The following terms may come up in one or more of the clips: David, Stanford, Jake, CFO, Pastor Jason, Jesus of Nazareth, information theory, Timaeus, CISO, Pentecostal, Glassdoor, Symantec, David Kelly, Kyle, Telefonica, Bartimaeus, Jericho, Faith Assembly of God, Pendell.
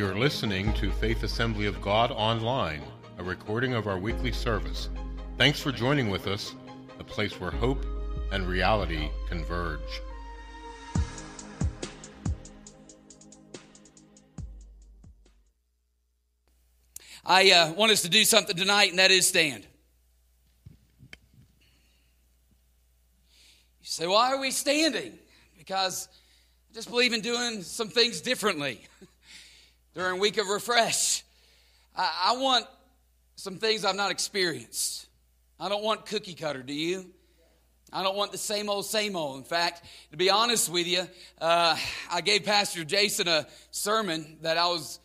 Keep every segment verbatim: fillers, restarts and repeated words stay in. You're listening to Faith Assembly of God Online, a recording of our weekly service. Thanks for joining with us, a place where hope and reality converge. I uh, want us to do something tonight, and that is stand. You say, why are we standing? Because I just believe in doing some things differently during Week of Refresh. I, I want some things I've not experienced. I don't want cookie cutter, do you? I don't want the same old, same old. In fact, to be honest with you, uh, I gave Pastor Jason a sermon that I was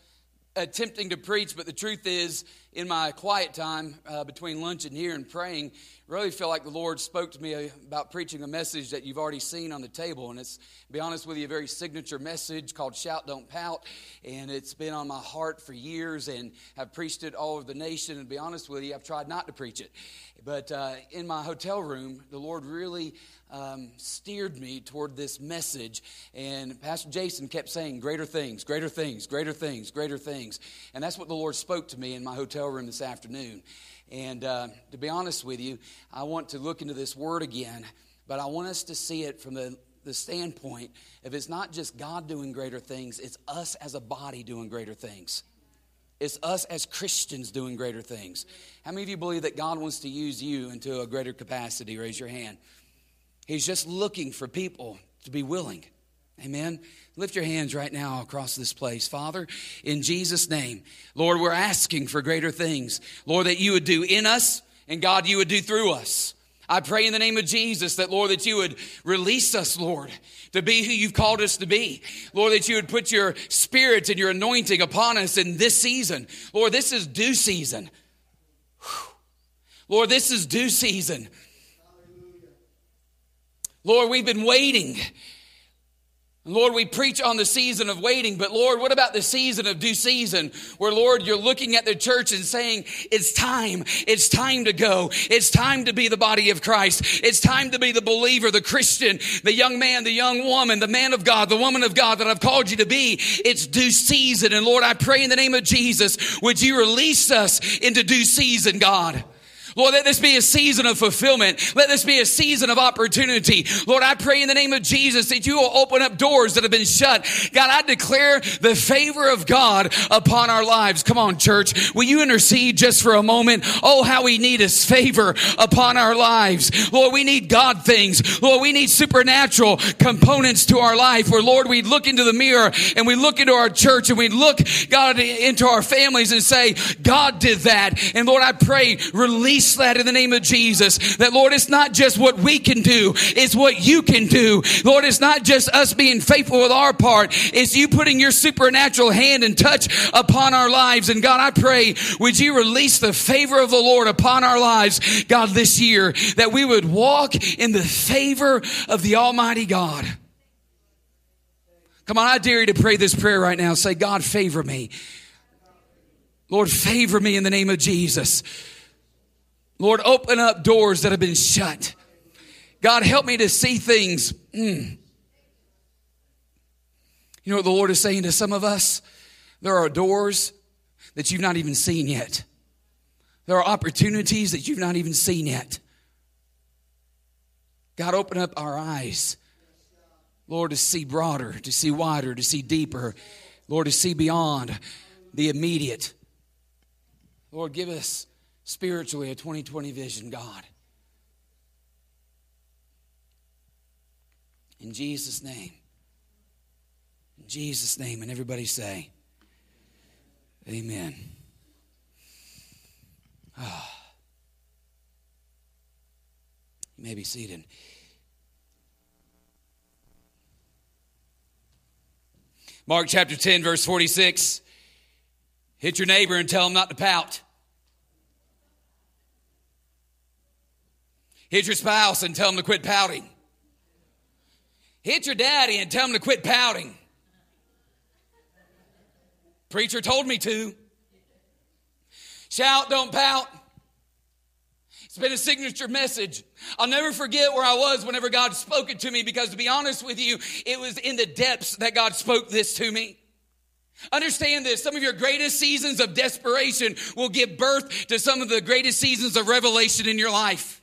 attempting to preach, but the truth is, in my quiet time uh, between lunch and here and praying, really feel like the Lord spoke to me about preaching a message that you've already seen on the table, and it's, to be honest with you, a very signature message called Shout, Don't Pout, and it's been on my heart for years, and I've preached it all over the nation, and to be honest with you, I've tried not to preach it, but uh, in my hotel room, the Lord really Um, steered me toward this message, and Pastor Jason kept saying, greater things, greater things, greater things, greater things, and that's what the Lord spoke to me in my hotel room this afternoon. And uh, to be honest with you, I want to look into this word again, but I want us to see it from the, the standpoint of it's not just God doing greater things, it's us as a body doing greater things. It's us as Christians doing greater things. How many of you believe that God wants to use you into a greater capacity? Raise your hand. He's just looking for people to be willing. Amen. Lift your hands right now across this place. Father, in Jesus' name, Lord, we're asking for greater things. Lord, that you would do in us, and God, you would do through us. I pray in the name of Jesus that, Lord, that you would release us, Lord, to be who you've called us to be. Lord, that you would put your spirit and your anointing upon us in this season. Lord, this is due season. Whew. Lord, this is due season. Lord, we've been waiting. Lord, we preach on the season of waiting, but Lord, what about the season of due season where, Lord, you're looking at the church and saying, it's time, it's time to go. It's time to be the body of Christ. It's time to be the believer, the Christian, the young man, the young woman, the man of God, the woman of God that I've called you to be. It's due season. And Lord, I pray in the name of Jesus, would you release us into due season, God? Lord, let this be a season of fulfillment. Let this be a season of opportunity. Lord, I pray in the name of Jesus that you will open up doors that have been shut. God, I declare the favor of God upon our lives. Come on, church. Will you intercede just for a moment? Oh, how we need his favor upon our lives. Lord, we need God things. Lord, we need supernatural components to our life where, Lord, we look into the mirror and we look into our church and we look, God, into our families and say, God did that. And Lord, I pray, release that in the name of Jesus, that Lord, it's not just what we can do, it's what you can do. Lord, it's not just us being faithful with our part, it's you putting your supernatural hand and touch upon our lives. And God, I pray, would you release the favor of the Lord upon our lives, God, this year, that we would walk in the favor of the Almighty God. Come on, I dare you to pray this prayer right now. Say, God, favor me. Lord, favor me in the name of Jesus. Lord, open up doors that have been shut. God, help me to see things. Mm. You know what the Lord is saying to some of us? There are doors that you've not even seen yet. There are opportunities that you've not even seen yet. God, open up our eyes. Lord, to see broader, to see wider, to see deeper. Lord, to see beyond the immediate. Lord, give us spiritually a twenty twenty vision, God. In Jesus' name. In Jesus' name. And everybody say, amen. Oh. You may be seated. Mark chapter ten, verse forty-six. Hit your neighbor and tell him not to pout. Hit your spouse and tell them to quit pouting. Hit your daddy and tell him to quit pouting. Preacher told me to. Shout, don't pout. It's been a signature message. I'll never forget where I was whenever God spoke it to me, because to be honest with you, it was in the depths that God spoke this to me. Understand this. Some of your greatest seasons of desperation will give birth to some of the greatest seasons of revelation in your life.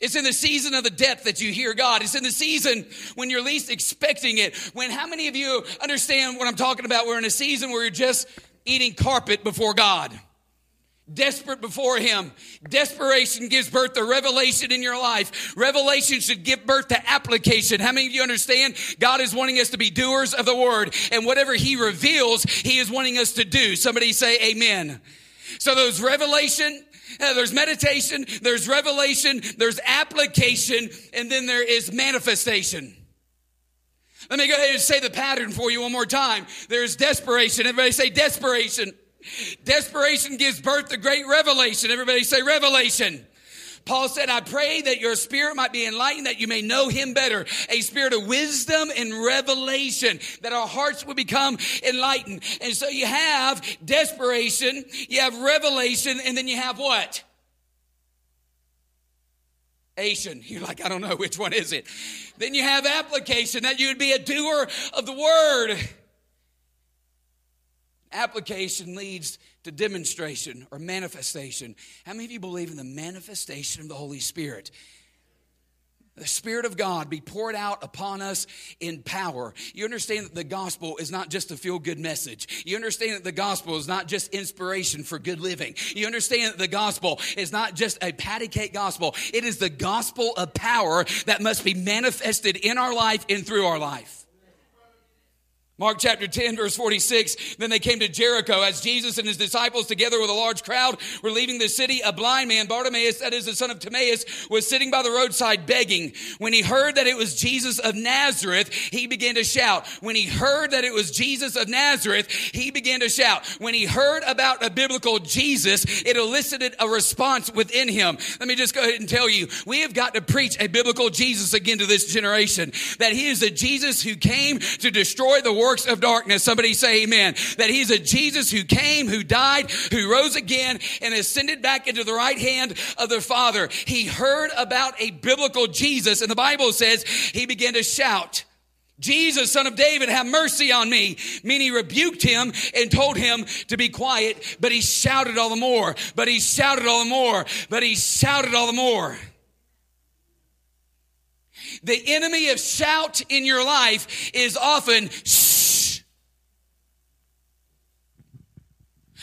It's in the season of the depth that you hear God. It's in the season when you're least expecting it. When how many of you understand what I'm talking about? We're in a season where you're just eating carpet before God. Desperate before Him. Desperation gives birth to revelation in your life. Revelation should give birth to application. How many of you understand? God is wanting us to be doers of the Word. And whatever He reveals, He is wanting us to do. Somebody say amen. So those revelation... There's meditation, there's revelation, there's application, and then there is manifestation. Let me go ahead and say the pattern for you one more time. There's desperation. Everybody say desperation. Desperation gives birth to great revelation. Everybody say revelation. Paul said, I pray that your spirit might be enlightened, that you may know Him better. A spirit of wisdom and revelation, that our hearts would become enlightened. And so you have desperation, you have revelation, and then you have what? Ation. You're like, I don't know, which one is it? Then you have application, that you would be a doer of the Word. Application leads to demonstration or manifestation. How many of you believe in the manifestation of the Holy Spirit? The Spirit of God be poured out upon us in power. You understand that the gospel is not just a feel-good message. You understand that the gospel is not just inspiration for good living. You understand that the gospel is not just a patty cake gospel. It is the gospel of power that must be manifested in our life and through our life. Mark chapter ten, verse forty-six, then they came to Jericho. As Jesus and his disciples, together with a large crowd, were leaving the city, a blind man, Bartimaeus, that is the son of Timaeus, was sitting by the roadside begging. When he heard that it was Jesus of Nazareth, he began to shout. When he heard that it was Jesus of Nazareth, he began to shout. When he heard about a biblical Jesus, it elicited a response within him. Let me just go ahead and tell you, we have got to preach a biblical Jesus again to this generation, that he is a Jesus who came to destroy the world. Works of darkness. Somebody say amen. That he's a Jesus who came, who died, who rose again, and ascended back into the right hand of the Father. He heard about a biblical Jesus, and the Bible says he began to shout, Jesus, son of David, have mercy on me. Many rebuked him and told him to be quiet, but he shouted all the more, but he shouted all the more, but he shouted all the more. The enemy of shout in your life is often shh.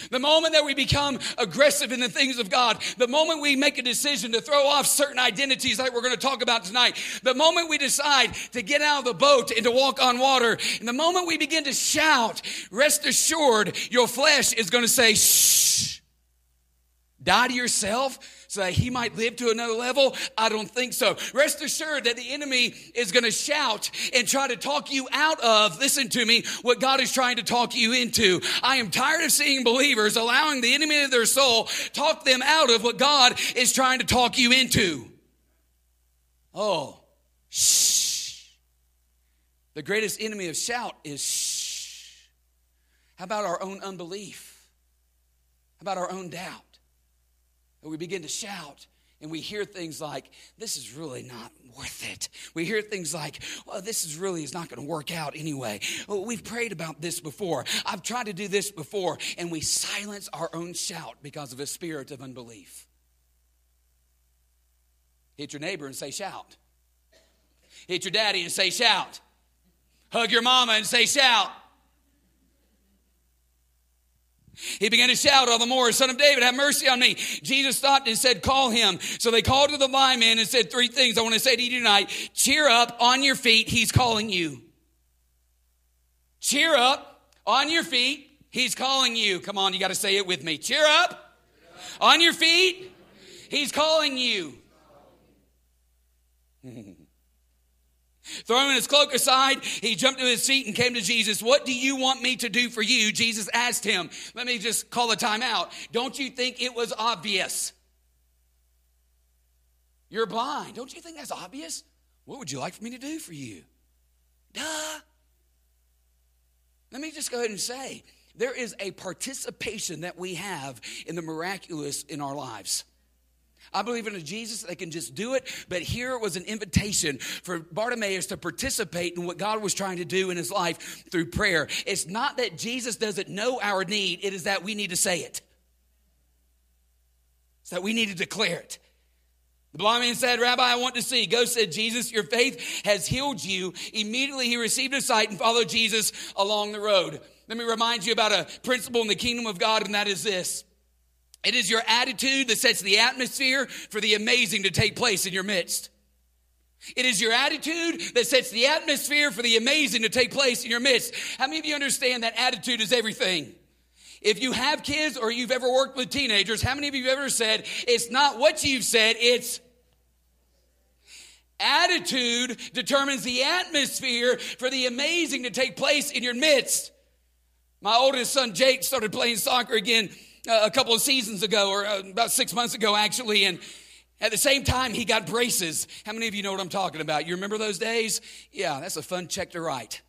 The moment that we become aggressive in the things of God, the moment we make a decision to throw off certain identities like we're going to talk about tonight, the moment we decide to get out of the boat and to walk on water, and the moment we begin to shout, rest assured, your flesh is going to say shh. Die to yourself so that he might live to another level? I don't think so. Rest assured that the enemy is going to shout and try to talk you out of, listen to me, what God is trying to talk you into. I am tired of seeing believers allowing the enemy of their soul talk them out of what God is trying to talk you into. Oh, shh. The greatest enemy of shout is shh. How about our own unbelief? How about our own doubt? We begin to shout and we hear things like, this is really not worth it. We hear things like, well, this is really is not going to work out anyway. Well, we've prayed about this before. I've tried to do this before. And we silence our own shout because of a spirit of unbelief. Hit your neighbor and say shout. Hit your daddy and say shout. Hug your mama and say shout. He began to shout all the more, Son of David, have mercy on me. Jesus stopped and said, call him. So they called to the blind man and said three things I want to say to you tonight. Cheer up, on your feet, he's calling you. Cheer up, on your feet, he's calling you. Come on, you got to say it with me. Cheer up, on your feet, he's calling you. Throwing his cloak aside, he jumped to his feet and came to Jesus. What do you want me to do for you? Jesus asked him. Let me just call a time out. Don't you think it was obvious? You're blind. Don't you think that's obvious? What would you like for me to do for you? Duh. Let me just go ahead and say, there is a participation that we have in the miraculous in our lives. I believe in a Jesus that can just do it. But here was an invitation for Bartimaeus to participate in what God was trying to do in his life through prayer. It's not that Jesus doesn't know our need. It is that we need to say it. It's that we need to declare it. The blind man said, "Rabbi, I want to see." "Go," said Jesus, "your faith has healed you." Immediately he received his sight and followed Jesus along the road. Let me remind you about a principle in the kingdom of God, and that is this. It is your attitude that sets the atmosphere for the amazing to take place in your midst. It is your attitude that sets the atmosphere for the amazing to take place in your midst. How many of you understand that attitude is everything? If you have kids or you've ever worked with teenagers, how many of you have ever said, it's not what you've said, it's attitude determines the atmosphere for the amazing to take place in your midst. My oldest son, Jake, started playing soccer again Uh, a couple of seasons ago, or uh, about six months ago, actually. And at the same time, he got braces. How many of you know what I'm talking about? You remember those days? Yeah, that's a fun check to write.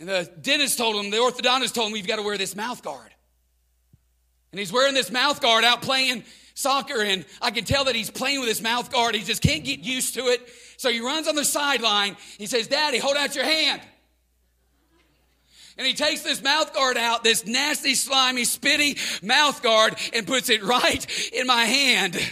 And the dentist told him, the orthodontist told him, you've got to wear this mouth guard. And he's wearing this mouth guard out playing soccer, and I can tell that he's playing with his mouth guard. He just can't get used to it. So he runs on the sideline. He says, "Daddy, hold out your hand." And he takes this mouth guard out, this nasty, slimy, spitty mouth guard, and puts it right in my hand. He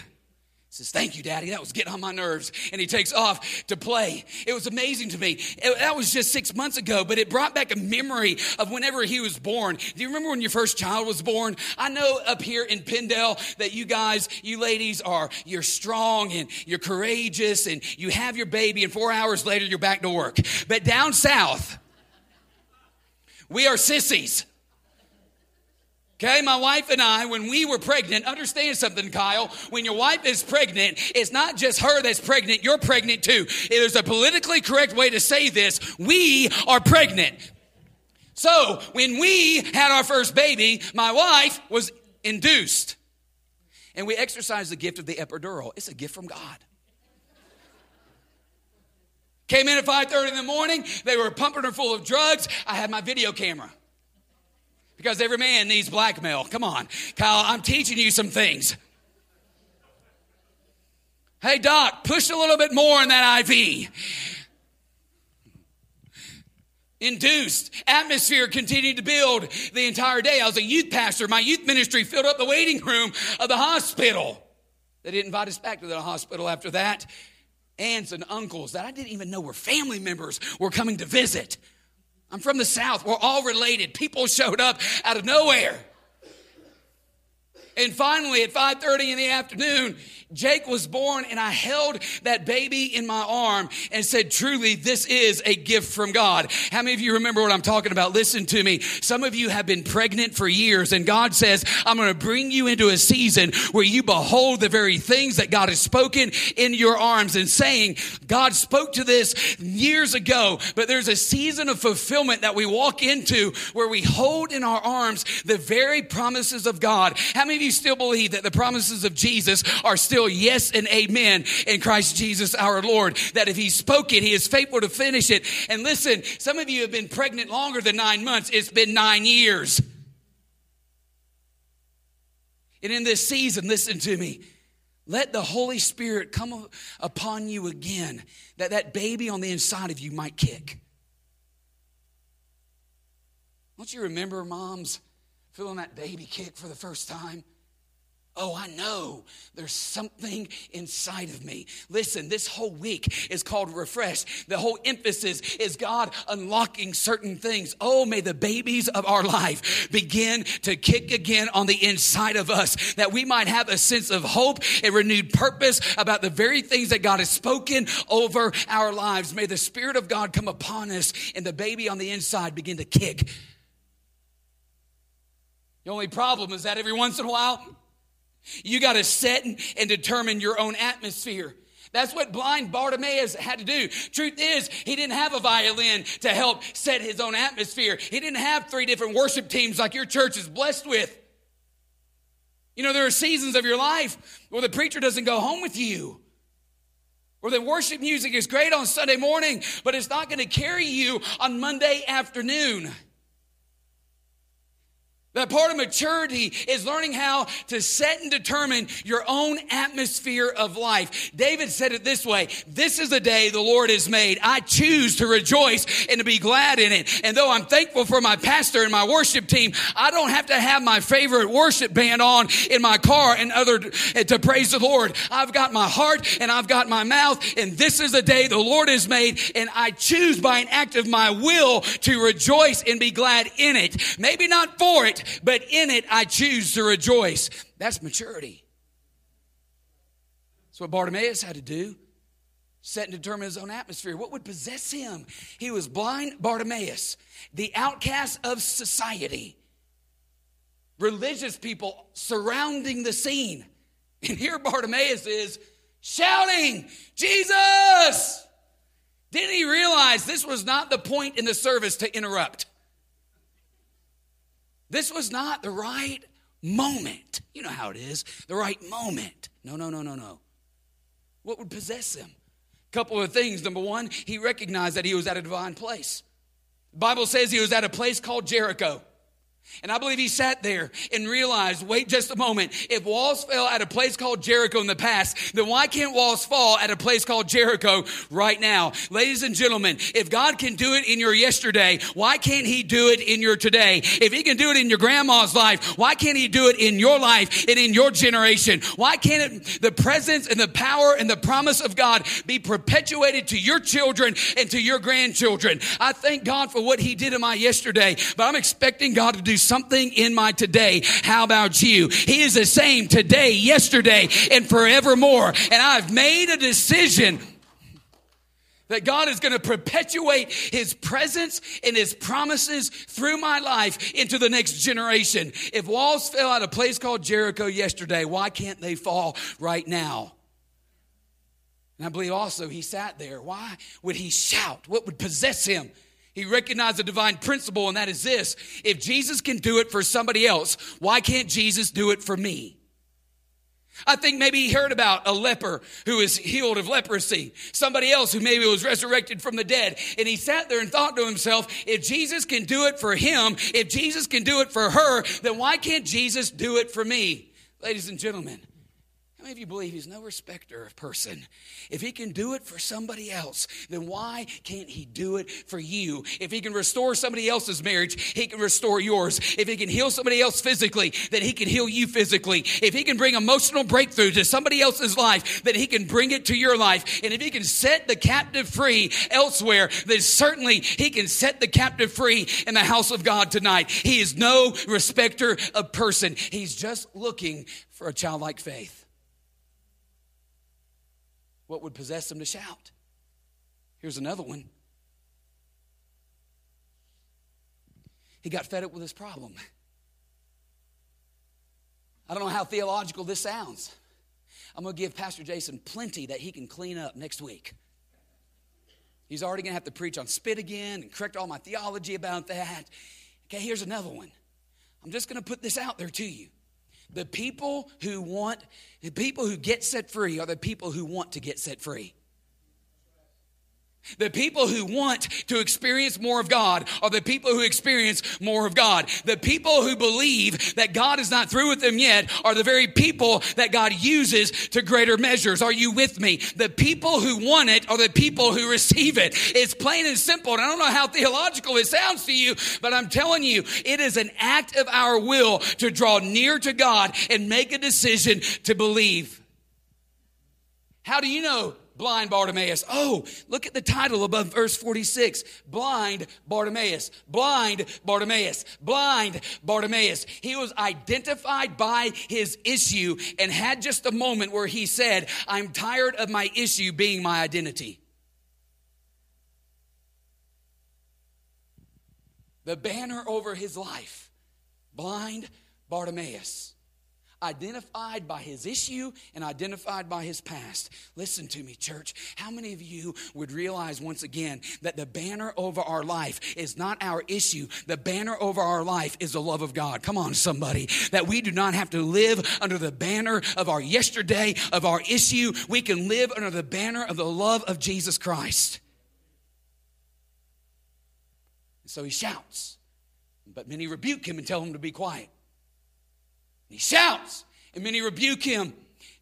says, "Thank you, Daddy. That was getting on my nerves." And he takes off to play. It was amazing to me. It, that was just six months ago, but it brought back a memory of whenever he was born. Do you remember when your first child was born? I know up here in Pendell that you guys, you ladies are, you're strong and you're courageous, and you have your baby, and four hours later, you're back to work. But down south, we are sissies. Okay, my wife and I, when we were pregnant, understand something, Kyle. When your wife is pregnant, it's not just her that's pregnant. You're pregnant too. There's a politically correct way to say this. We are pregnant. So when we had our first baby, my wife was induced. And we exercised the gift of the epidural. It's a gift from God. Came in at five thirty in the morning. They were pumping her full of drugs. I had my video camera. Because every man needs blackmail. Come on, Kyle, I'm teaching you some things. "Hey, doc, push a little bit more in that I V." Induced. Atmosphere continued to build the entire day. I was a youth pastor. My youth ministry filled up the waiting room of the hospital. They didn't invite us back to the hospital after that. Aunts and uncles that I didn't even know were family members were coming to visit. I'm from the South. We're all related. People showed up out of nowhere. And finally, at five thirty in the afternoon, Jake was born, and I held that baby in my arm and said, "Truly, this is a gift from God." How many of you remember what I'm talking about? Listen to me. Some of you have been pregnant for years, and God says, "I'm going to bring you into a season where you behold the very things that God has spoken in your arms," and saying, "God spoke to this years ago," but there's a season of fulfillment that we walk into where we hold in our arms the very promises of God. How many of you still believe that the promises of Jesus are still yes and amen in Christ Jesus our Lord? That if he spoke it, he is faithful to finish it. And listen, some of you have been pregnant longer than nine months. It's been nine years. And in this season, listen to me, let the Holy Spirit come upon you again, that that baby on the inside of you might kick. Don't you remember, moms, feeling that baby kick for the first time? Oh, I know there's something inside of me. Listen, this whole week is called Refresh. The whole emphasis is God unlocking certain things. Oh, may the babies of our life begin to kick again on the inside of us, that we might have a sense of hope and renewed purpose about the very things that God has spoken over our lives. May the Spirit of God come upon us and the baby on the inside begin to kick. The only problem is that every once in a while, you got to set and determine your own atmosphere. That's what blind Bartimaeus had to do. Truth is, he didn't have a violin to help set his own atmosphere. He didn't have three different worship teams like your church is blessed with. You know, there are seasons of your life where the preacher doesn't go home with you, or the worship music is great on Sunday morning, but it's not going to carry you on Monday afternoon. That part of maturity is learning how to set and determine your own atmosphere of life. David said it this way, "This is the day the Lord has made. I choose to rejoice and to be glad in it. And though I'm thankful for my pastor and my worship team, I don't have to have my favorite worship band on in my car and other to praise the Lord. I've got my heart and I've got my mouth, and this is the day the Lord has made, and I choose by an act of my will to rejoice and be glad in it. Maybe not for it, but in it, I choose to rejoice." That's maturity. That's what Bartimaeus had to do. Set and determine his own atmosphere. What would possess him? He was blind Bartimaeus, the outcast of society. Religious people surrounding the scene. And here Bartimaeus is shouting, "Jesus!" Didn't he realize this was not the point in the service to interrupt? This was not the right moment. You know how it is. The right moment. No, no, no, no, no. What would possess him? A couple of things. Number one, he recognized that he was at a divine place. The Bible says he was at a place called Jericho. And I believe he sat there and realized, wait just a moment, if walls fell at a place called Jericho in the past, then why can't walls fall at a place called Jericho right now? Ladies and gentlemen, if God can do it in your yesterday, why can't he do it in your today? If he can do it in your grandma's life, why can't he do it in your life and in your generation? Why can't it, the presence and the power and the promise of God be perpetuated to your children and to your grandchildren? I thank God for what he did in my yesterday, but I'm expecting God to do something in my today. How about you? He is the same today, yesterday, and forevermore. And I've made a decision that God is going to perpetuate his presence and his promises through my life into the next generation. If walls fell at a place called Jericho yesterday, why can't they fall right now? And I believe also he sat there. Why would he shout? What would possess him? He recognized a divine principle, and that is this. If Jesus can do it for somebody else, why can't Jesus do it for me? I think maybe he heard about a leper who was healed of leprosy, somebody else who maybe was resurrected from the dead, and he sat there and thought to himself, if Jesus can do it for him, if Jesus can do it for her, then why can't Jesus do it for me? Ladies and gentlemen, how many of you believe he's no respecter of person? If he can do it for somebody else, then why can't he do it for you? If he can restore somebody else's marriage, he can restore yours. If he can heal somebody else physically, then he can heal you physically. If he can bring emotional breakthrough to somebody else's life, then he can bring it to your life. And if he can set the captive free elsewhere, then certainly he can set the captive free in the house of God tonight. He is no respecter of person. He's just looking for a childlike faith. What would possess them to shout? Here's another one. He got fed up with his problem. I don't know how theological this sounds. I'm going to give Pastor Jason plenty that he can clean up next week. He's already going to have to preach on spit again and correct all my theology about that. Okay, here's another one. I'm just going to put this out there to you. The people who want, the people who get set free are the people who want to get set free. The people who want to experience more of God are the people who experience more of God. The people who believe that God is not through with them yet are the very people that God uses to greater measures. Are you with me? The people who want it are the people who receive it. It's plain and simple. And I don't know how theological it sounds to you, but I'm telling you, it is an act of our will to draw near to God and make a decision to believe. How do you know? Blind Bartimaeus. Oh, look at the title above verse forty-six. Blind Bartimaeus. Blind Bartimaeus. Blind Bartimaeus. He was identified by his issue and had just a moment where he said, "I'm tired of my issue being my identity." The banner over his life. Blind Bartimaeus. Identified by his issue and identified by his past. Listen to me, church. How many of you would realize once again that the banner over our life is not our issue? The banner over our life is the love of God. Come on, somebody. That we do not have to live under the banner of our yesterday, of our issue. We can live under the banner of the love of Jesus Christ. And so he shouts. But many rebuke him and tell him to be quiet. He shouts, and many rebuke him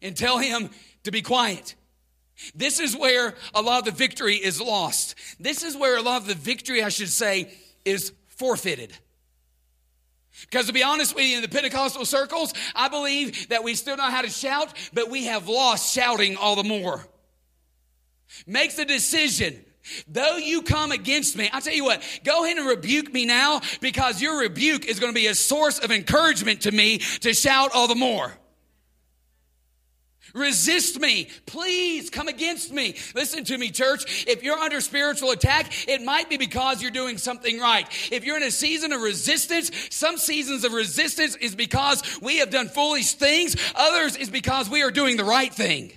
and tell him to be quiet. This is where a lot of the victory is lost. This is where a lot of the victory, I should say, is forfeited. Because to be honest with you, in the Pentecostal circles, I believe that we still know how to shout, but we have lost shouting all the more. Make the decision. Though you come against me, I tell you what, go ahead and rebuke me now, because your rebuke is going to be a source of encouragement to me to shout all the more. Resist me. Please come against me. Listen to me, church. If you're under spiritual attack, it might be because you're doing something right. If you're in a season of resistance, some seasons of resistance is because we have done foolish things. Others is because we are doing the right thing.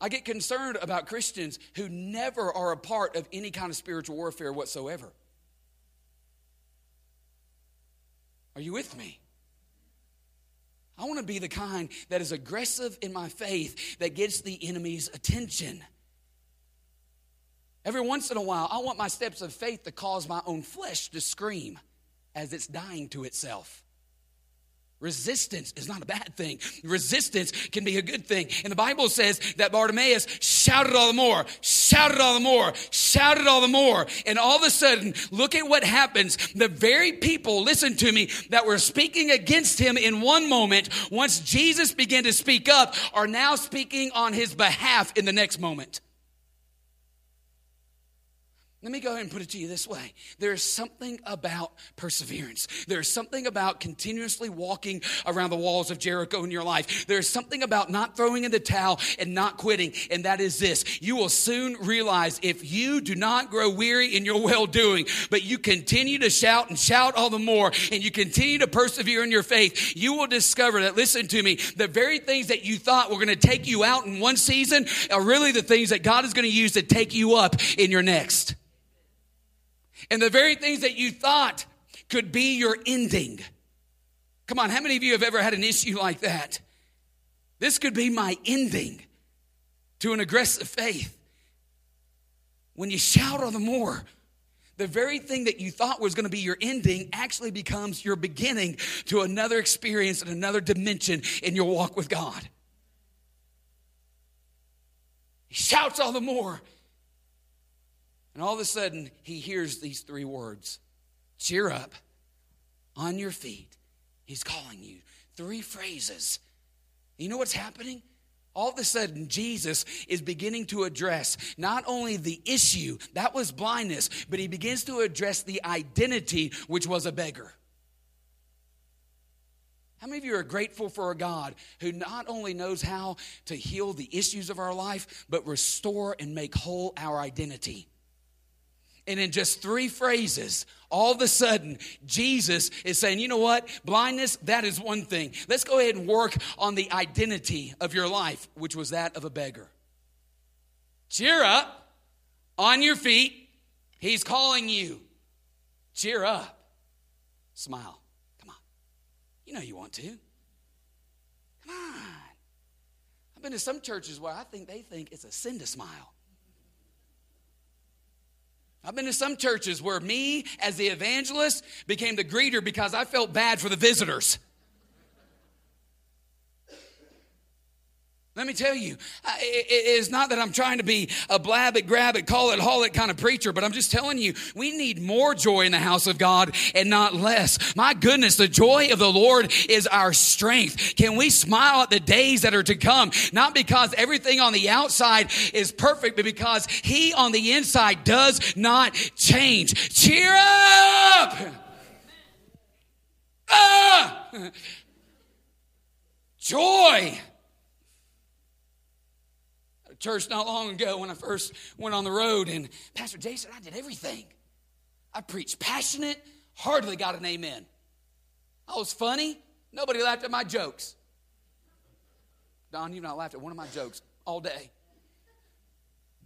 I get concerned about Christians who never are a part of any kind of spiritual warfare whatsoever. Are you with me? I want to be the kind that is aggressive in my faith, that gets the enemy's attention. Every once in a while, I want my steps of faith to cause my own flesh to scream as it's dying to itself. Resistance is not a bad thing. Resistance can be a good thing. And the Bible says that Bartimaeus shouted all the more, shouted all the more, shouted all the more. And all of a sudden, look at what happens. The very people, listen to me, that were speaking against him in one moment, once Jesus began to speak up, are now speaking on his behalf in the next moment. Let me go ahead and put it to you this way. There is something about perseverance. There is something about continuously walking around the walls of Jericho in your life. There is something about not throwing in the towel and not quitting, and that is this. You will soon realize if you do not grow weary in your well-doing, but you continue to shout and shout all the more, and you continue to persevere in your faith, you will discover that, listen to me, the very things that you thought were going to take you out in one season are really the things that God is going to use to take you up in your next. And the very things that you thought could be your ending. Come on, how many of you have ever had an issue like that? This could be my ending to an aggressive faith. When you shout all the more, the very thing that you thought was going to be your ending actually becomes your beginning to another experience and another dimension in your walk with God. He shouts all the more. And all of a sudden, he hears these three words. Cheer up. On your feet. He's calling you. Three phrases. You know what's happening? All of a sudden, Jesus is beginning to address not only the issue, that was blindness, but he begins to address the identity, which was a beggar. How many of you are grateful for a God who not only knows how to heal the issues of our life, but restore and make whole our identity? And in just three phrases, all of a sudden, Jesus is saying, you know what? Blindness, that is one thing. Let's go ahead and work on the identity of your life, which was that of a beggar. Cheer up. On your feet. He's calling you. Cheer up. Smile. Come on. You know you want to. Come on. I've been to some churches where I think they think it's a sin to smile. I've been to some churches where me, as the evangelist, became the greeter because I felt bad for the visitors. Let me tell you, it is not that I'm trying to be a blab it, grab it, call it, haul it kind of preacher, but I'm just telling you, we need more joy in the house of God and not less. My goodness, the joy of the Lord is our strength. Can we smile at the days that are to come? Not because everything on the outside is perfect, but because He on the inside does not change. Cheer up! Ah! Joy! Church not long ago when I first went on the road, and Pastor Jason, I did everything. I preached passionate, hardly got an amen. I was funny. Nobody laughed at my jokes. Don, you've not laughed at one of my jokes all day.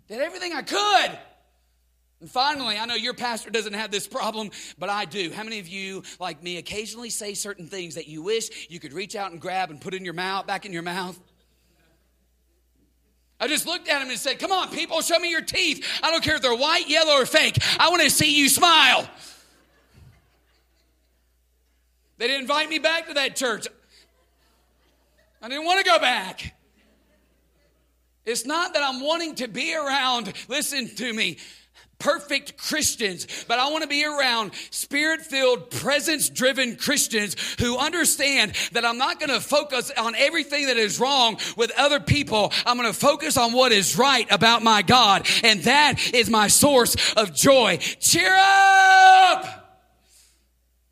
Did everything I could. And finally, I know your pastor doesn't have this problem, but I do. How many of you, like me, occasionally say certain things that you wish you could reach out and grab and put in your mouth, back in your mouth? I just looked at him and said, come on, people, show me your teeth. I don't care if they're white, yellow, or fake. I want to see you smile. They didn't invite me back to that church. I didn't want to go back. It's not that I'm wanting to be around, listen to me, perfect Christians, but I want to be around spirit-filled, presence-driven Christians who understand that I'm not going to focus on everything that is wrong with other people. I'm going to focus on what is right about my God, and that is my source of joy. Cheer up!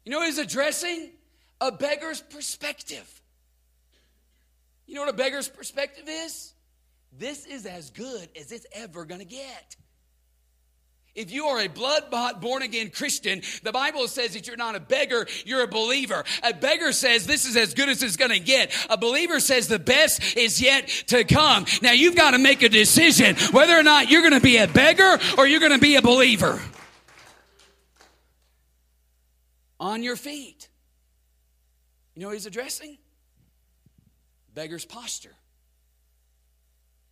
You know what he's addressing? A beggar's perspective. You know what a beggar's perspective is? This is as good as it's ever going to get. If you are a blood-bought, born-again Christian, the Bible says that you're not a beggar, you're a believer. A beggar says this is as good as it's going to get. A believer says the best is yet to come. Now, you've got to make a decision whether or not you're going to be a beggar or you're going to be a believer. On your feet. You know what he's addressing? Beggar's posture.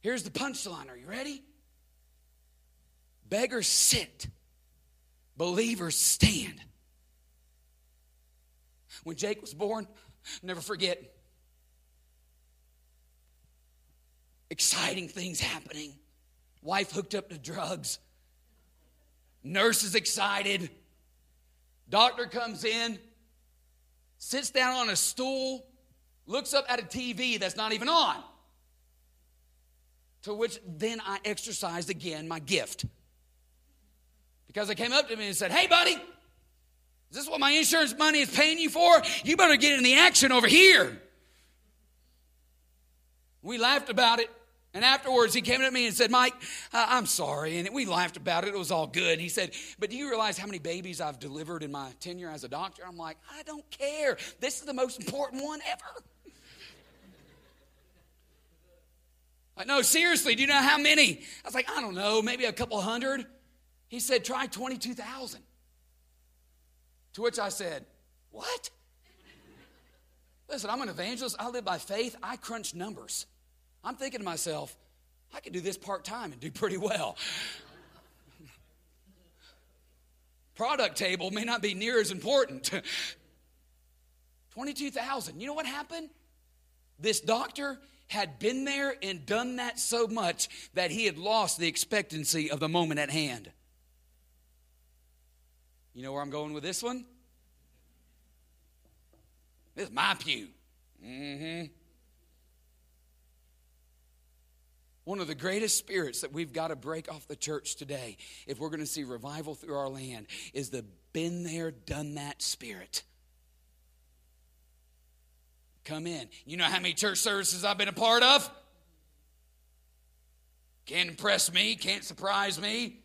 Here's the punchline. Are you ready? Beggars sit, believers stand. When Jake was born, I'll never forget. Exciting things happening. Wife hooked up to drugs. Nurse is excited. Doctor comes in, sits down on a stool, looks up at a T V that's not even on. To which then I exercised again my gift. Because they came up to me and said, hey, buddy, is this what my insurance money is paying you for? You better get in the action over here. We laughed about it. And afterwards, he came to me and said, Mike, uh, I'm sorry. And we laughed about it. It was all good. He said, but do you realize how many babies I've delivered in my tenure as a doctor? I'm like, I don't care. This is the most important one ever. Like, no, seriously, do you know how many? I was like, I don't know, maybe a couple hundred. He said, try twenty-two thousand. To which I said, what? Listen, I'm an evangelist. I live by faith. I crunch numbers. I'm thinking to myself, I could do this part-time and do pretty well. Product table may not be near as important. twenty-two thousand. You know what happened? This doctor had been there and done that so much that he had lost the expectancy of the moment at hand. You know where I'm going with this one? This is my pew. Mm-hmm. One of the greatest spirits that we've got to break off the church today, if we're going to see revival through our land, is the been there, done that spirit. Come in. You know how many church services I've been a part of? Can't impress me, can't surprise me.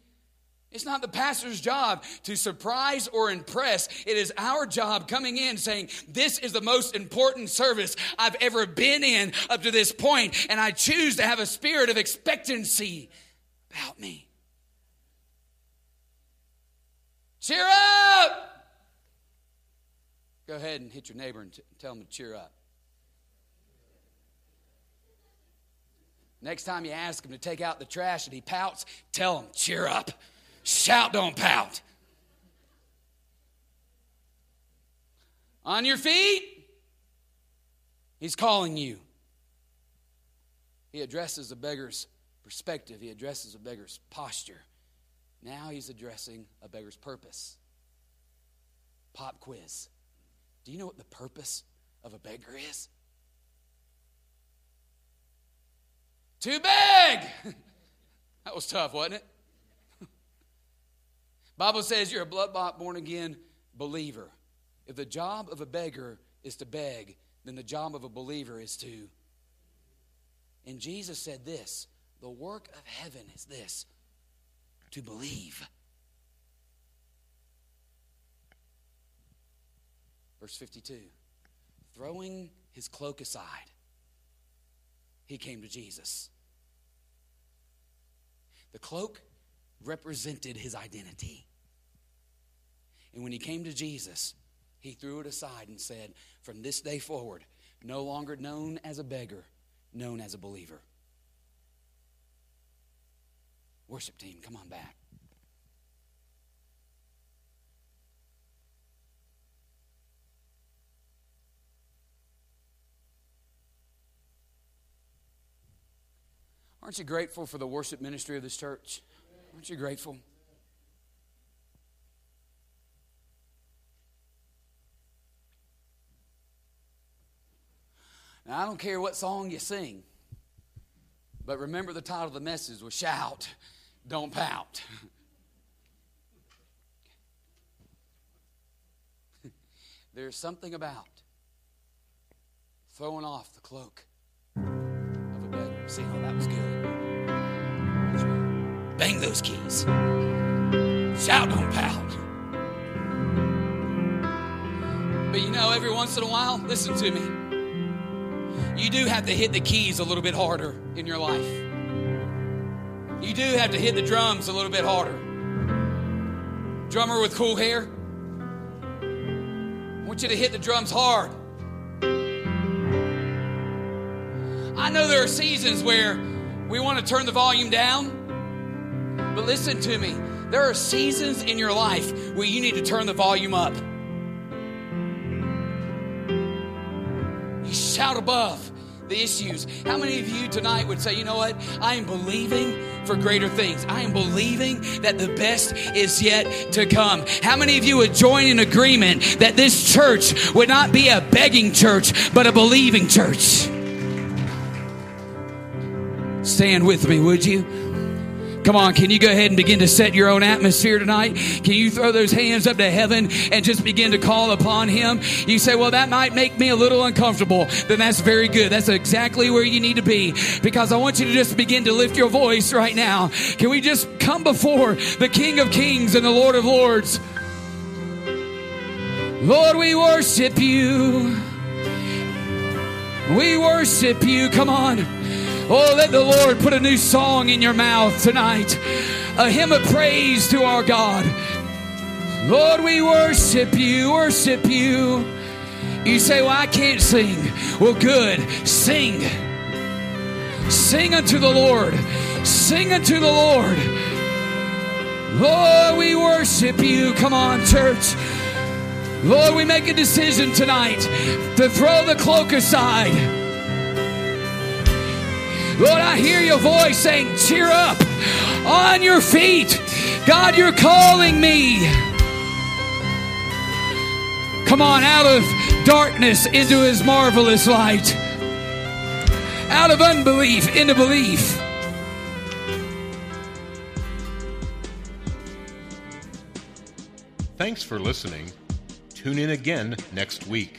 It's not the pastor's job to surprise or impress. It is our job coming in saying, this is the most important service I've ever been in up to this point, and I choose to have a spirit of expectancy about me. Cheer up! Go ahead and hit your neighbor and t- tell him to cheer up. Next time you ask him to take out the trash and he pouts, tell him, cheer up. Shout, don't pout. On your feet, he's calling you. He addresses a beggar's perspective. He addresses a beggar's posture. Now he's addressing a beggar's purpose. Pop quiz. Do you know what the purpose of a beggar is? To beg. That was tough, wasn't it? Bible says you're a blood-bought, born-again believer. If the job of a beggar is to beg, then the job of a believer is to. And Jesus said this, the work of heaven is this, to believe. Verse fifty-two, throwing his cloak aside, he came to Jesus. The cloak represented his identity. And when he came to Jesus, he threw it aside and said, from this day forward, no longer known as a beggar, known as a believer. worship team, come on back. Aren't you grateful for the worship ministry of this church? Aren't you grateful? Now, I don't care what song you sing, but remember the title of the message was Shout, Don't Pout. There's something about throwing off the cloak of a beggar. See, oh, that was good. Bang those keys. Shout, don't pout. But you know, every once in a while, listen to me. You do have to hit the keys a little bit harder in your life. You do have to hit the drums a little bit harder. Drummer with cool hair, I want you to hit the drums hard. I know there are seasons where we want to turn the volume down, but listen to me. There are seasons in your life where you need to turn the volume up. Shout above the issues. How many of you tonight would say, you know what? I am believing for greater things. I am believing that the best is yet to come. How many of you would join in agreement that this church would not be a begging church, but a believing church? Stand with me, would you? Come on, can you go ahead and begin to set your own atmosphere tonight? Can you throw those hands up to heaven and just begin to call upon him? You say, well, that might make me a little uncomfortable. Then that's very good. That's exactly where you need to be, because I want you to just begin to lift your voice right now. Can we just come before the King of Kings and the Lord of Lords? Lord, we worship you. We worship you. Come on. Oh, let the Lord put a new song in your mouth tonight, a hymn of praise to our God. Lord, we worship you, worship you. You say, well, I can't sing. Well, good. Sing. Sing unto the Lord. Sing unto the Lord. Lord, we worship you. Come on, church. Lord, we make a decision tonight to throw the cloak aside. Lord, I hear your voice saying, cheer up, on your feet. God, you're calling me. Come on, out of darkness into his marvelous light. Out of unbelief into belief. Thanks for listening. Tune in again next week.